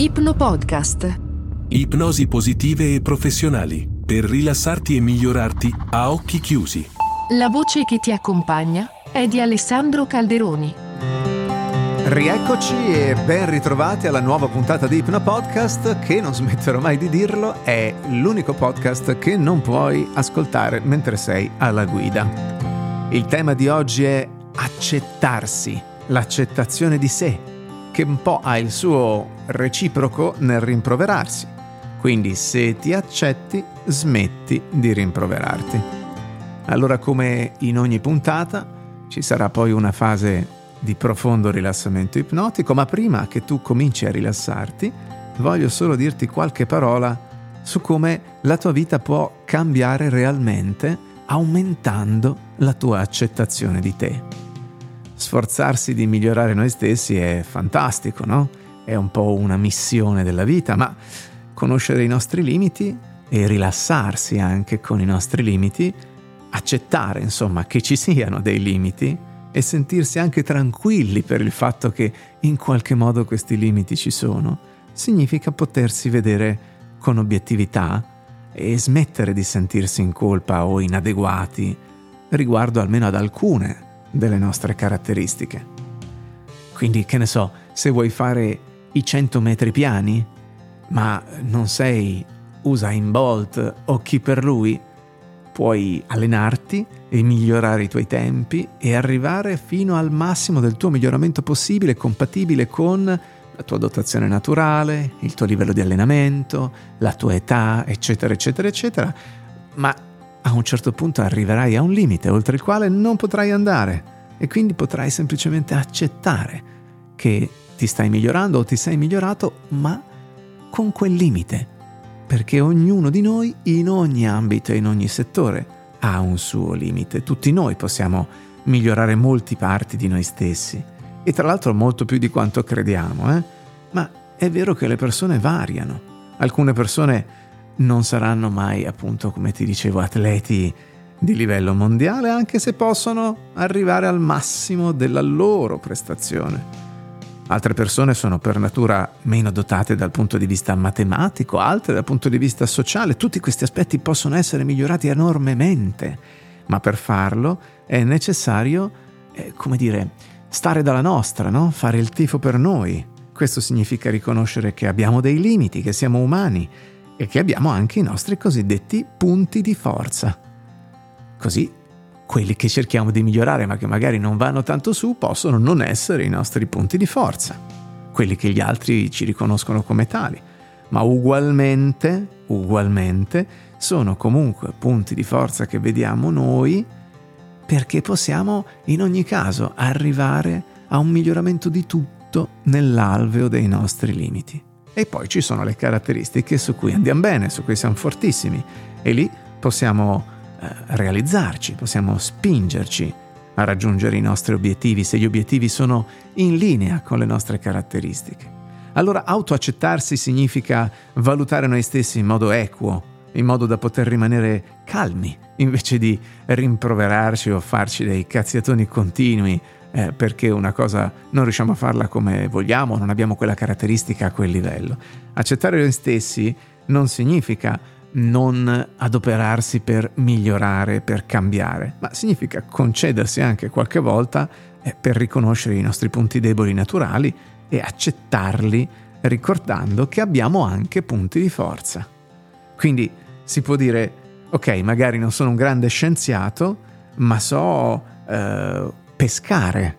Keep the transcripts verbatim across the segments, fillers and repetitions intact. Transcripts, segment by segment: Ipno Podcast. Ipnosi positive e professionali per rilassarti e migliorarti a occhi chiusi. La voce che ti accompagna è di Alessandro Calderoni. Rieccoci e ben ritrovati alla nuova puntata di Ipno Podcast, che non smetterò mai di dirlo, è l'unico podcast che non puoi ascoltare mentre sei alla guida. Il tema di oggi è accettarsi, l'accettazione di sé, che un po' ha il suo reciproco nel rimproverarsi. Quindi se ti accetti, smetti di rimproverarti. Allora, come in ogni puntata, ci sarà poi una fase di profondo rilassamento ipnotico, ma prima che tu cominci a rilassarti voglio solo dirti qualche parola su come la tua vita può cambiare realmente aumentando la tua accettazione di te. Sforzarsi di migliorare noi stessi è fantastico, no? È un po' una missione della vita, ma conoscere i nostri limiti e rilassarsi anche con i nostri limiti, accettare insomma che ci siano dei limiti e sentirsi anche tranquilli per il fatto che in qualche modo questi limiti ci sono, significa potersi vedere con obiettività e smettere di sentirsi in colpa o inadeguati riguardo almeno ad alcune delle nostre caratteristiche. Quindi, che ne so, se vuoi fare i cento metri piani, ma non sei Usain Bolt o chi per lui, puoi allenarti e migliorare i tuoi tempi e arrivare fino al massimo del tuo miglioramento possibile, compatibile con la tua dotazione naturale, il tuo livello di allenamento, la tua età, eccetera, eccetera, eccetera. Ma a un certo punto arriverai a un limite oltre il quale non potrai andare, e quindi potrai semplicemente accettare che ti stai migliorando o ti sei migliorato, ma con quel limite. Perché ognuno di noi, in ogni ambito e in ogni settore, ha un suo limite. Tutti noi possiamo migliorare molte parti di noi stessi, e tra l'altro molto più di quanto crediamo, eh? Ma è vero che le persone variano. Alcune persone non saranno mai, appunto, come ti dicevo, atleti di livello mondiale, anche se possono arrivare al massimo della loro prestazione. Altre persone sono per natura meno dotate dal punto di vista matematico, altre dal punto di vista sociale. Tutti questi aspetti possono essere migliorati enormemente, ma per farlo è necessario, eh, come dire, stare dalla nostra, no? Fare il tifo per noi. Questo significa riconoscere che abbiamo dei limiti, che siamo umani e che abbiamo anche i nostri cosiddetti punti di forza. Così, quelli che cerchiamo di migliorare ma che magari non vanno tanto su possono non essere i nostri punti di forza, quelli che gli altri ci riconoscono come tali, ma ugualmente, ugualmente sono comunque punti di forza che vediamo noi, perché possiamo in ogni caso arrivare a un miglioramento di tutto nell'alveo dei nostri limiti. E poi ci sono le caratteristiche su cui andiamo bene, su cui siamo fortissimi, e lì possiamo realizzarci, possiamo spingerci a raggiungere i nostri obiettivi se gli obiettivi sono in linea con le nostre caratteristiche. Allora, autoaccettarsi significa valutare noi stessi in modo equo, in modo da poter rimanere calmi invece di rimproverarci o farci dei cazziatoni continui eh, perché una cosa non riusciamo a farla come vogliamo, non abbiamo quella caratteristica a quel livello. Accettare noi stessi non significa non adoperarsi per migliorare, per cambiare, ma significa concedersi anche qualche volta per riconoscere i nostri punti deboli naturali e accettarli, ricordando che abbiamo anche punti di forza. Quindi si può dire: ok, magari non sono un grande scienziato, ma so eh, pescare,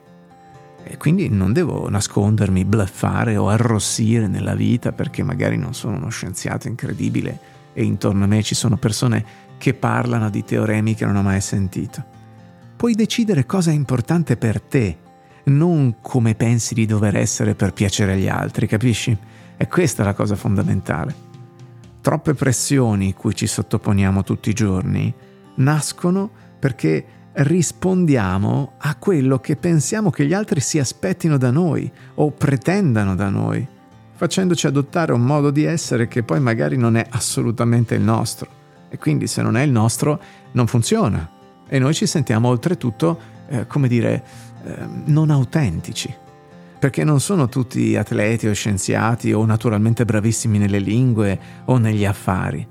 e quindi non devo nascondermi, bluffare o arrossire nella vita perché magari non sono uno scienziato incredibile e intorno a me ci sono persone che parlano di teoremi che non ho mai sentito. Puoi decidere cosa è importante per te, non come pensi di dover essere per piacere agli altri, capisci? E questa è la cosa fondamentale. Troppe pressioni cui ci sottoponiamo tutti i giorni nascono perché rispondiamo a quello che pensiamo che gli altri si aspettino da noi o pretendano da noi, facendoci adottare un modo di essere che poi magari non è assolutamente il nostro, e quindi se non è il nostro non funziona, e noi ci sentiamo oltretutto eh, come dire eh, non autentici. perché non sono tutti atleti o scienziati o naturalmente bravissimi nelle lingue o negli affari.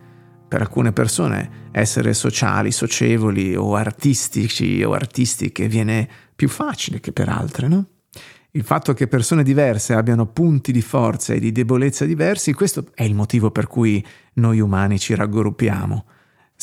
Per alcune persone essere sociali, socievoli o artistici o artistiche viene più facile che per altre, no? Il fatto che persone diverse abbiano punti di forza e di debolezza diversi, questo è il motivo per cui noi umani ci raggruppiamo.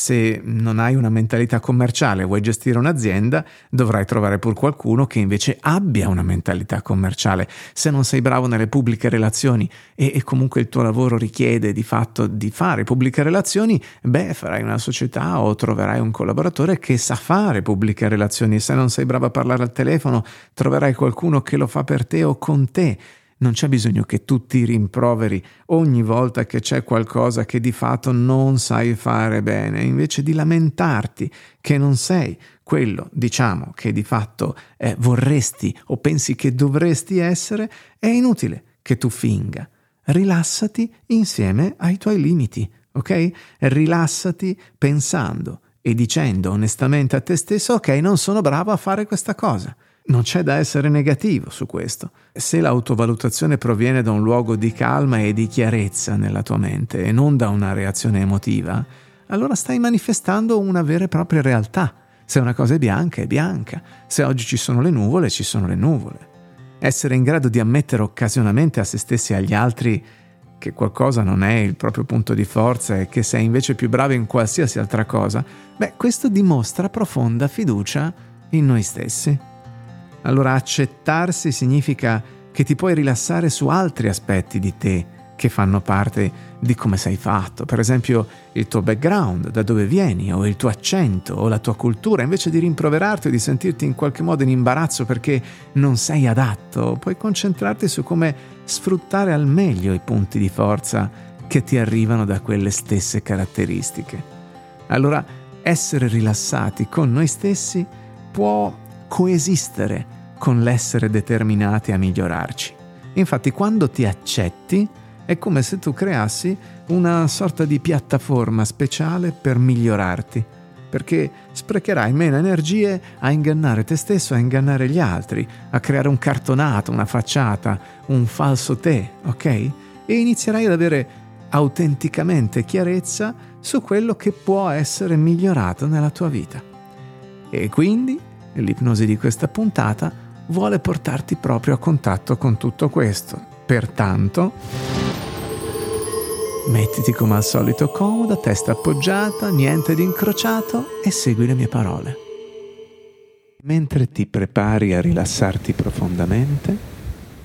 Se non hai una mentalità commerciale e vuoi gestire un'azienda, dovrai trovare pur qualcuno che invece abbia una mentalità commerciale. Se non sei bravo nelle pubbliche relazioni e, e comunque il tuo lavoro richiede di fatto di fare pubbliche relazioni, beh, farai una società o troverai un collaboratore che sa fare pubbliche relazioni. Se non sei bravo a parlare al telefono, troverai qualcuno che lo fa per te o con te. Non c'è bisogno che tu ti rimproveri ogni volta che c'è qualcosa che di fatto non sai fare bene, invece di lamentarti che non sei quello, diciamo, che di fatto eh, vorresti o pensi che dovresti essere. È inutile che tu finga. Rilassati insieme ai tuoi limiti, ok? Rilassati pensando e dicendo onestamente a te stesso: ok, non sono bravo a fare questa cosa. Non c'è da essere negativo su questo. Se l'autovalutazione proviene da un luogo di calma e di chiarezza nella tua mente e non da una reazione emotiva, allora stai manifestando una vera e propria realtà. Se una cosa è bianca, è bianca. Se oggi ci sono le nuvole, ci sono le nuvole. Essere in grado di ammettere occasionalmente a se stessi e agli altri che qualcosa non è il proprio punto di forza e che sei invece più bravo in qualsiasi altra cosa, beh, questo dimostra profonda fiducia in noi stessi. Allora accettarsi significa che ti puoi rilassare su altri aspetti di te che fanno parte di come sei fatto, per esempio il tuo background, da dove vieni, o il tuo accento, o la tua cultura. Invece di rimproverarti o di sentirti in qualche modo in imbarazzo perché non sei adatto, puoi concentrarti su come sfruttare al meglio i punti di forza che ti arrivano da quelle stesse caratteristiche. Allora essere rilassati con noi stessi può coesistere con l'essere determinati a migliorarci. Infatti, quando ti accetti, è come se tu creassi una sorta di piattaforma speciale per migliorarti, perché sprecherai meno energie a ingannare te stesso, a ingannare gli altri, a creare un cartonato, una facciata, un falso te, ok? E inizierai ad avere autenticamente chiarezza su quello che può essere migliorato nella tua vita. E quindi l'ipnosi di questa puntata vuole portarti proprio a contatto con tutto questo. Pertanto, mettiti come al solito comoda, testa appoggiata, niente di incrociato, e segui le mie parole. Mentre ti prepari a rilassarti profondamente,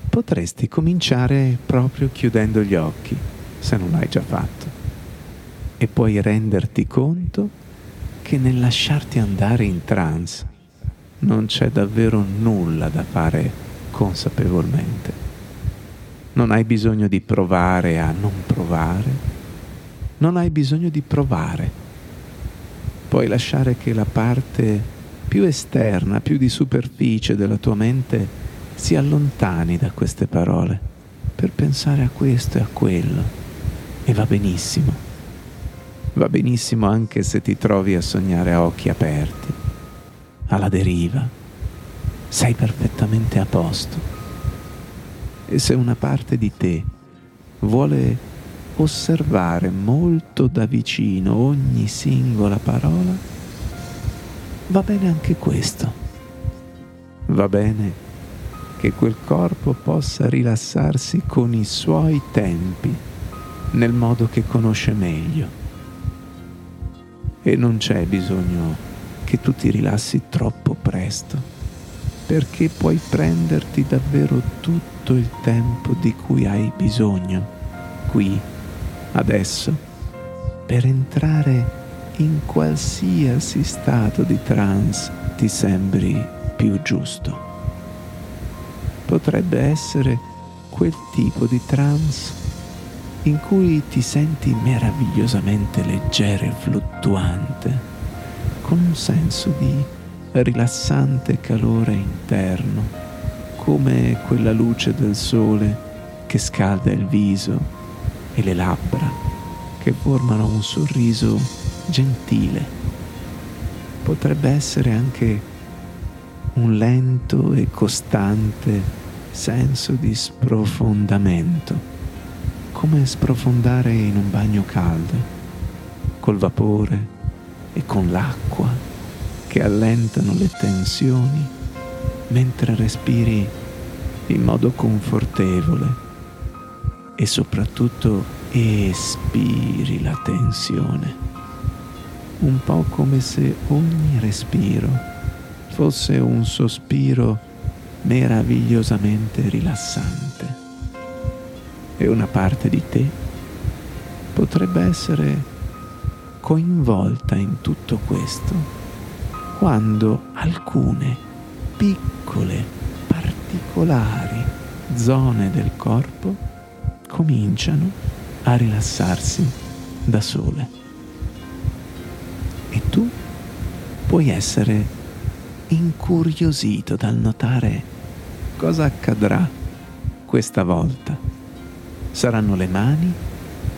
potresti cominciare proprio chiudendo gli occhi, se non l'hai già fatto, e puoi renderti conto che nel lasciarti andare in trance non c'è davvero nulla da fare consapevolmente. Non hai bisogno di provare a non provare. Non hai bisogno di provare. Puoi lasciare che la parte più esterna, più di superficie della tua mente si allontani da queste parole per pensare a questo e a quello. E va benissimo. Va benissimo anche se ti trovi a sognare a occhi aperti, alla deriva. Sei perfettamente a posto. E se una parte di te vuole osservare molto da vicino ogni singola parola, va bene anche questo. Va bene che quel corpo possa rilassarsi con i suoi tempi, nel modo che conosce meglio. E non c'è bisogno che tu ti rilassi troppo presto, perché puoi prenderti davvero tutto il tempo di cui hai bisogno, qui, adesso, per entrare in qualsiasi stato di trance ti sembri più giusto. Potrebbe essere quel tipo di trance in cui ti senti meravigliosamente leggero e fluttuante, con un senso di rilassante calore interno, come quella luce del sole che scalda il viso e le labbra, che formano un sorriso gentile. Potrebbe essere anche un lento e costante senso di sprofondamento, come sprofondare in un bagno caldo, col vapore e con l'acqua che allentano le tensioni mentre respiri in modo confortevole e soprattutto espiri la tensione, un po' come se ogni respiro fosse un sospiro meravigliosamente rilassante e una parte di te potrebbe essere coinvolta in tutto questo quando alcune piccole, particolari zone del corpo cominciano a rilassarsi da sole e tu puoi essere incuriosito dal notare cosa accadrà questa volta. Saranno le mani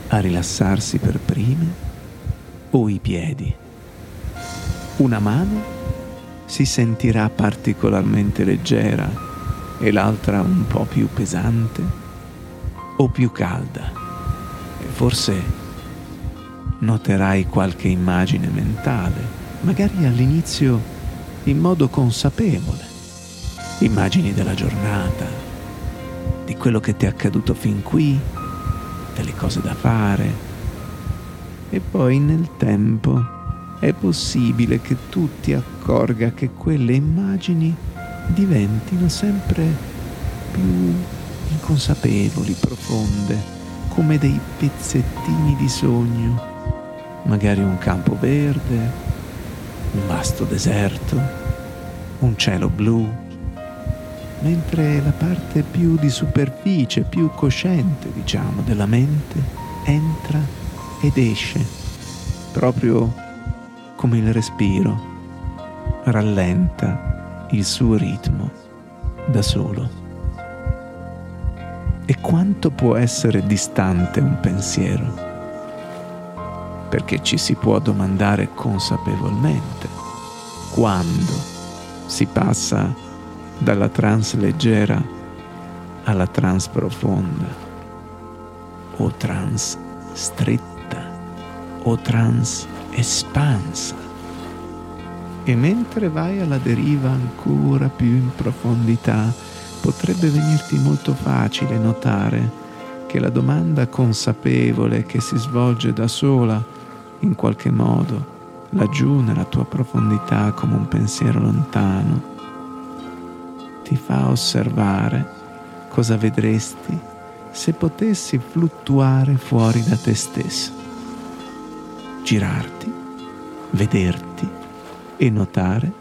a rilassarsi per prime o i piedi? Una mano si sentirà particolarmente leggera e l'altra un po' più pesante o più calda. E forse noterai qualche immagine mentale, magari all'inizio in modo consapevole, immagini della giornata, di quello che ti è accaduto fin qui, delle cose da fare. E poi nel tempo è possibile che tu ti accorga che quelle immagini diventino sempre più inconsapevoli, profonde, come dei pezzettini di sogno, magari un campo verde, un vasto deserto, un cielo blu, mentre la parte più di superficie, più cosciente, diciamo, della mente entra ed esce, proprio come il respiro rallenta il suo ritmo da solo. E quanto può essere distante un pensiero? Perché ci si può domandare consapevolmente quando si passa dalla trance leggera alla trance profonda o trance stretta o trance espansa, e mentre vai alla deriva ancora più in profondità potrebbe venirti molto facile notare che la domanda consapevole che si svolge da sola in qualche modo laggiù nella tua profondità come un pensiero lontano ti fa osservare cosa vedresti se potessi fluttuare fuori da te stesso, girarti, vederti e notare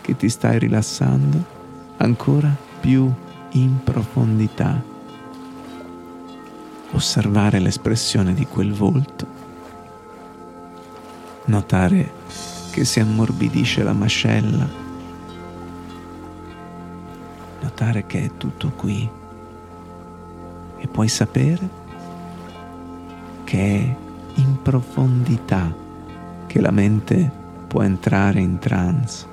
che ti stai rilassando ancora più in profondità, osservare l'espressione di quel volto, notare che si ammorbidisce la mascella, notare che è tutto qui e puoi sapere che è in profondità che la mente può entrare in trance,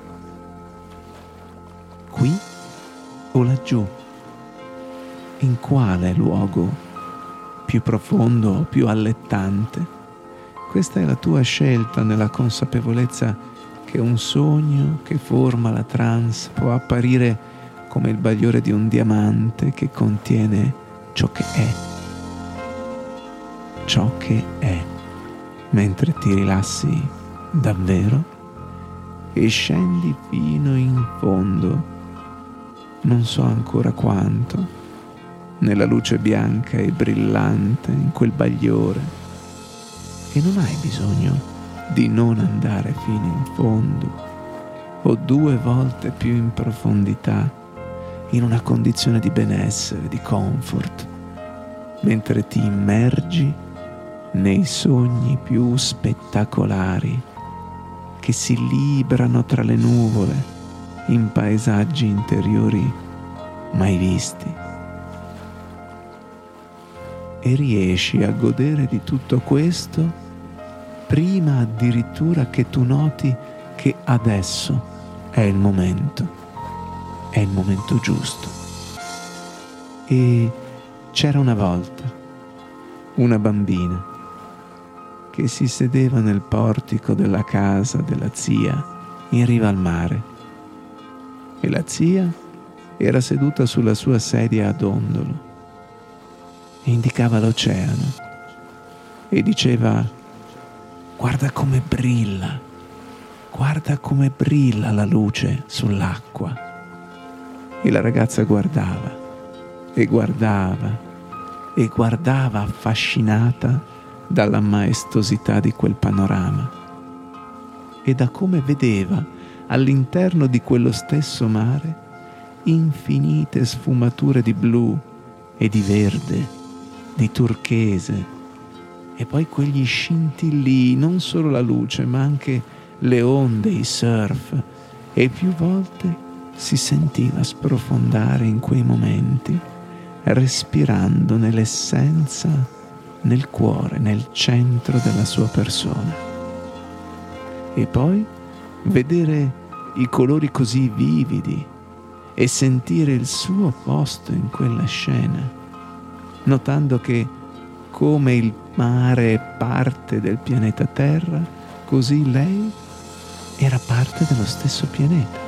qui o laggiù, in quale luogo più profondo o più allettante. Questa è la tua scelta nella consapevolezza che un sogno che forma la trance può apparire come il bagliore di un diamante che contiene ciò che è, ciò che è, mentre ti rilassi davvero e scendi fino in fondo, non so ancora quanto, nella luce bianca e brillante in quel bagliore. E non hai bisogno di non andare fino in fondo o due volte più in profondità, in una condizione di benessere, di comfort, mentre ti immergi nei sogni più spettacolari che si librano tra le nuvole in paesaggi interiori mai visti. E riesci a godere di tutto questo prima addirittura che tu noti che adesso è il momento, è il momento giusto, E c'era una volta una bambina che si sedeva nel portico della casa della zia in riva al mare, e la zia era seduta sulla sua sedia ad ondolo e indicava l'oceano e diceva: guarda come brilla, guarda come brilla la luce sull'acqua. E la ragazza guardava e guardava e guardava, affascinata dalla maestosità di quel panorama e da come vedeva all'interno di quello stesso mare infinite sfumature di blu e di verde, di turchese, e poi quegli scintillii, non solo la luce ma anche le onde, i surf, e più volte si sentiva sprofondare in quei momenti, respirando nell'essenza, nel cuore, nel centro della sua persona. E poi vedere i colori così vividi e sentire il suo posto in quella scena, notando che come il mare è parte del pianeta Terra, così lei era parte dello stesso pianeta.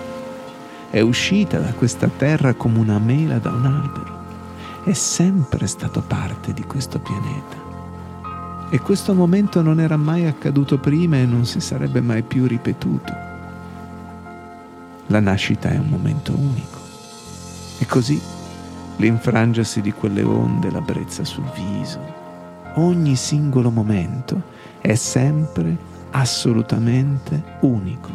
È uscita da questa terra come una mela da un albero, è sempre stato parte di questo pianeta, e questo momento non era mai accaduto prima e non si sarebbe mai più ripetuto. La nascita è un momento unico, e così l'infrangersi di quelle onde, la brezza sul viso, ogni singolo momento è sempre assolutamente unico,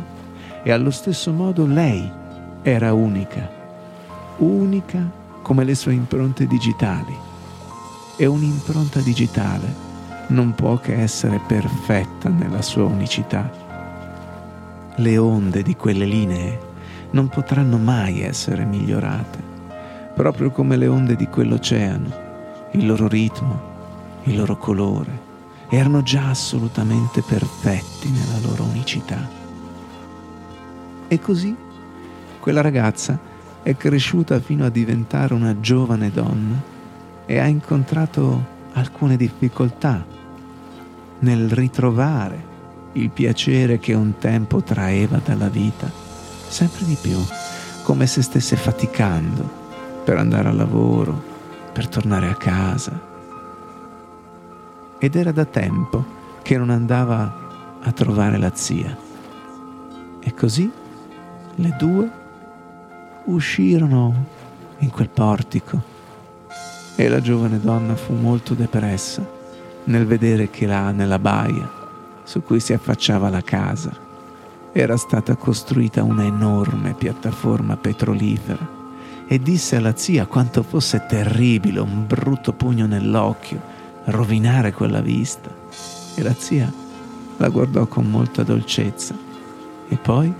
e allo stesso modo lei era unica, unica come le sue impronte digitali, e un'impronta digitale non può che essere perfetta nella sua unicità. Le onde di quelle linee non potranno mai essere migliorate, proprio come le onde di quell'oceano, il loro ritmo, il loro colore erano già assolutamente perfetti nella loro unicità. E così quella ragazza è cresciuta fino a diventare una giovane donna e ha incontrato alcune difficoltà nel ritrovare il piacere che un tempo traeva dalla vita, sempre di più, come se stesse faticando per andare al lavoro, per tornare a casa. Ed era da tempo che non andava a trovare la zia. E così le due uscirono in quel portico, e la giovane donna fu molto depressa nel vedere che là nella baia su cui si affacciava la casa era stata costruita una enorme piattaforma petrolifera, e disse alla zia quanto fosse terribile, un brutto pugno nell'occhio, rovinare quella vista. E la zia la guardò con molta dolcezza e poi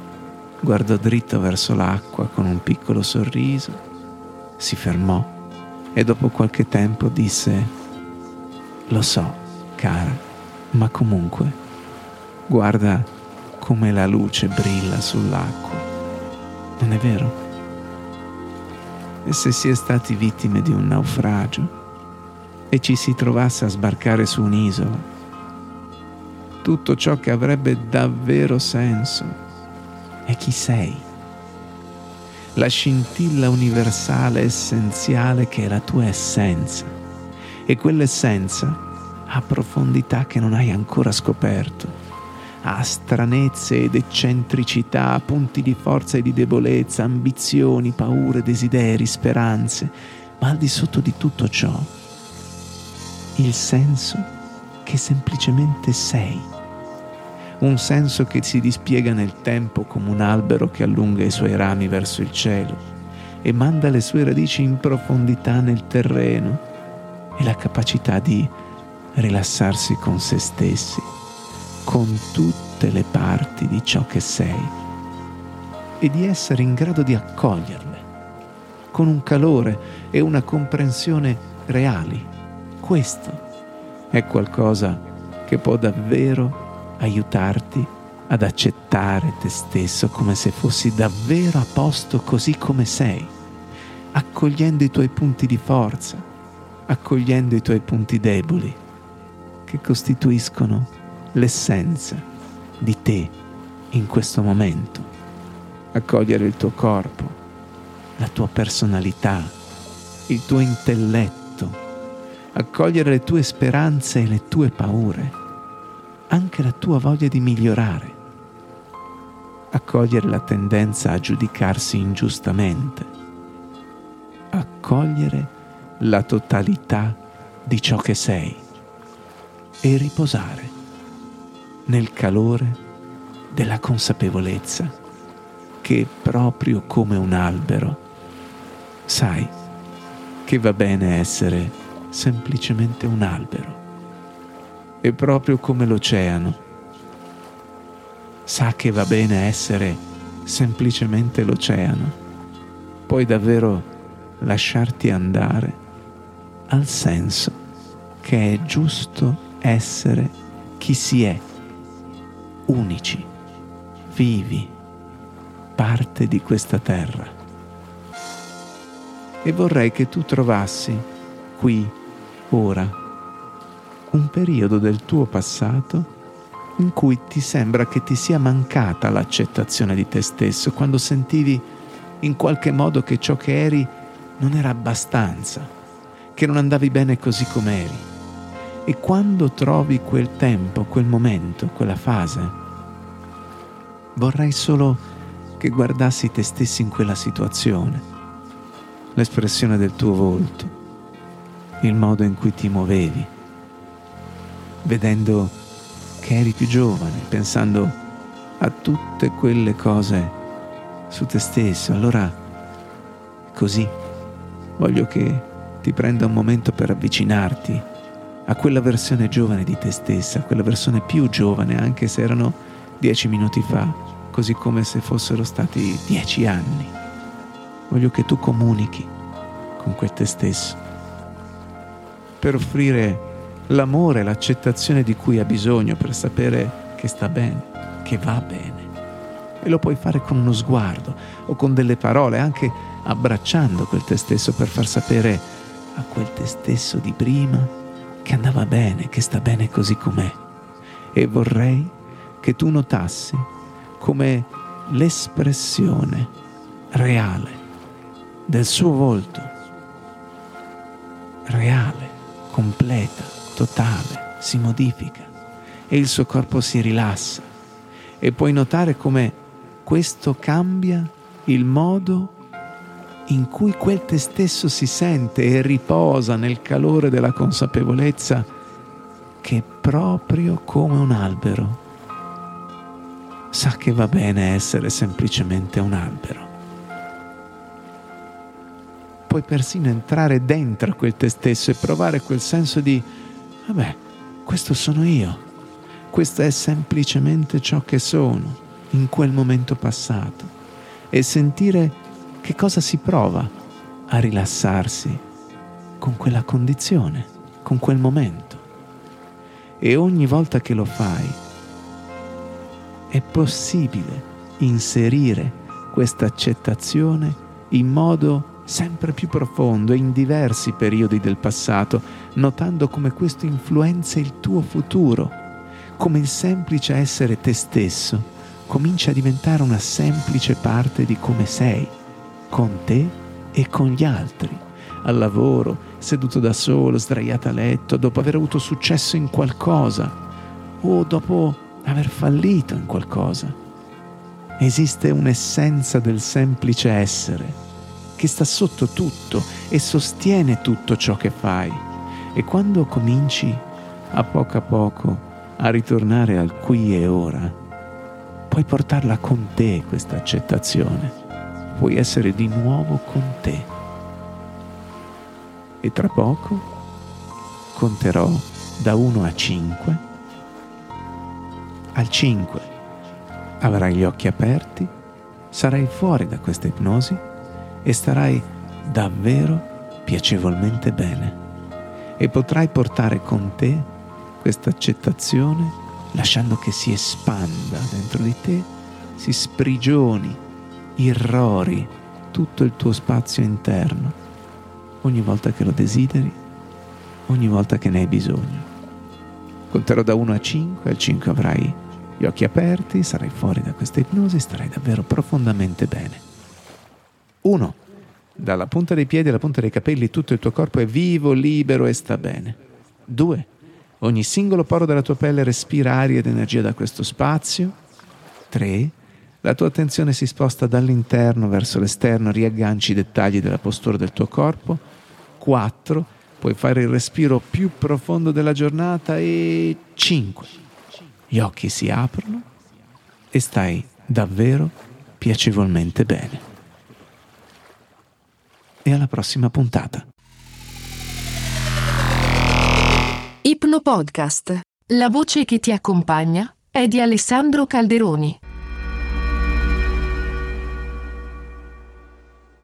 guardò dritto verso l'acqua con un piccolo sorriso, si fermò e dopo qualche tempo disse: lo so, cara, ma comunque guarda come la luce brilla sull'acqua, non è vero? E se si è stati vittime di un naufragio e ci si trovasse a sbarcare su un'isola, tutto ciò che avrebbe davvero senso è chi sei, la scintilla universale essenziale che è la tua essenza, e quell'essenza ha profondità che non hai ancora scoperto, ha stranezze ed eccentricità, punti di forza e di debolezza, ambizioni, paure, desideri, speranze, ma al di sotto di tutto ciò il senso che semplicemente sei. Un senso che si dispiega nel tempo come un albero che allunga i suoi rami verso il cielo e manda le sue radici in profondità nel terreno, e la capacità di rilassarsi con se stessi, con tutte le parti di ciò che sei, e di essere in grado di accoglierle con un calore e una comprensione reali. Questo è qualcosa che può davvero aiutarti ad accettare te stesso come se fossi davvero a posto così come sei, accogliendo i tuoi punti di forza, accogliendo i tuoi punti deboli, che costituiscono l'essenza di te in questo momento. Accogliere il tuo corpo, la tua personalità, il tuo intelletto, accogliere le tue speranze e le tue paure, anche la tua voglia di migliorare. Accogliere la tendenza a giudicarsi ingiustamente, accogliere la totalità di ciò che sei e riposare nel calore della consapevolezza che, proprio come un albero, sai che va bene essere semplicemente un albero, e proprio come l'oceano sa che va bene essere semplicemente l'oceano. Puoi davvero lasciarti andare al senso che è giusto essere chi si è, unici, vivi, parte di questa terra. E vorrei che tu trovassi qui, ora, un periodo del tuo passato in cui ti sembra che ti sia mancata l'accettazione di te stesso, quando sentivi in qualche modo che ciò che eri non era abbastanza, che non andavi bene così come eri. E quando trovi quel tempo, quel momento, quella fase, vorrei solo che guardassi te stesso in quella situazione, l'espressione del tuo volto, il modo in cui ti muovevi, vedendo che eri più giovane, pensando a tutte quelle cose su te stesso. Allora, così, voglio che ti prenda un momento per avvicinarti a quella versione giovane di te stessa, a quella versione più giovane, anche se erano dieci minuti fa, così come se fossero stati dieci anni. Voglio che tu comunichi con quel te stesso per offrire l'amore, l'accettazione di cui ha bisogno, per sapere che sta bene, che va bene. E lo puoi fare con uno sguardo o con delle parole, anche abbracciando quel te stesso, per far sapere a quel te stesso di prima che andava bene, che sta bene così com'è. E vorrei che tu notassi come l'espressione reale del suo volto, reale, completa, totale, si modifica e il suo corpo si rilassa, e puoi notare come questo cambia il modo in cui quel te stesso si sente e riposa nel calore della consapevolezza che, proprio come un albero, sa che va bene essere semplicemente un albero. Puoi persino entrare dentro quel te stesso e provare quel senso di vabbè, questo sono io, questo è semplicemente ciò che sono in quel momento passato, e sentire che cosa si prova a rilassarsi con quella condizione, con quel momento. E ogni volta che lo fai è possibile inserire questa accettazione in modo sempre più profondo e in diversi periodi del passato, notando come questo influenza il tuo futuro, come il semplice essere te stesso comincia a diventare una semplice parte di come sei, con te e con gli altri, al lavoro, seduto da solo, sdraiato a letto, dopo aver avuto successo in qualcosa o dopo aver fallito in qualcosa. Esiste un'essenza del semplice essere che sta sotto tutto e sostiene tutto ciò che fai. E quando cominci a poco a poco a ritornare al qui e ora, puoi portarla con te questa accettazione, puoi essere di nuovo con te. E tra poco conterò da uno a cinque. Al cinque avrai gli occhi aperti, sarai fuori da questa ipnosi e starai davvero piacevolmente bene, e potrai portare con te questa accettazione, lasciando che si espanda dentro di te, si sprigioni, irrori tutto il tuo spazio interno, ogni volta che lo desideri, ogni volta che ne hai bisogno. Conterò da uno a cinque, al cinque avrai gli occhi aperti, sarai fuori da questa ipnosi, starai davvero profondamente bene. uno. Dalla punta dei piedi alla punta dei capelli tutto il tuo corpo è vivo, libero e sta bene. due. Ogni singolo poro della tua pelle respira aria ed energia da questo spazio. tre. La tua attenzione si sposta dall'interno verso l'esterno, riagganci i dettagli della postura del tuo corpo. quattro. Puoi fare il respiro più profondo della giornata. E cinque. Gli occhi si aprono e stai davvero piacevolmente bene. E alla prossima puntata. Ipno Podcast. La voce che ti accompagna è di Alessandro Calderoni.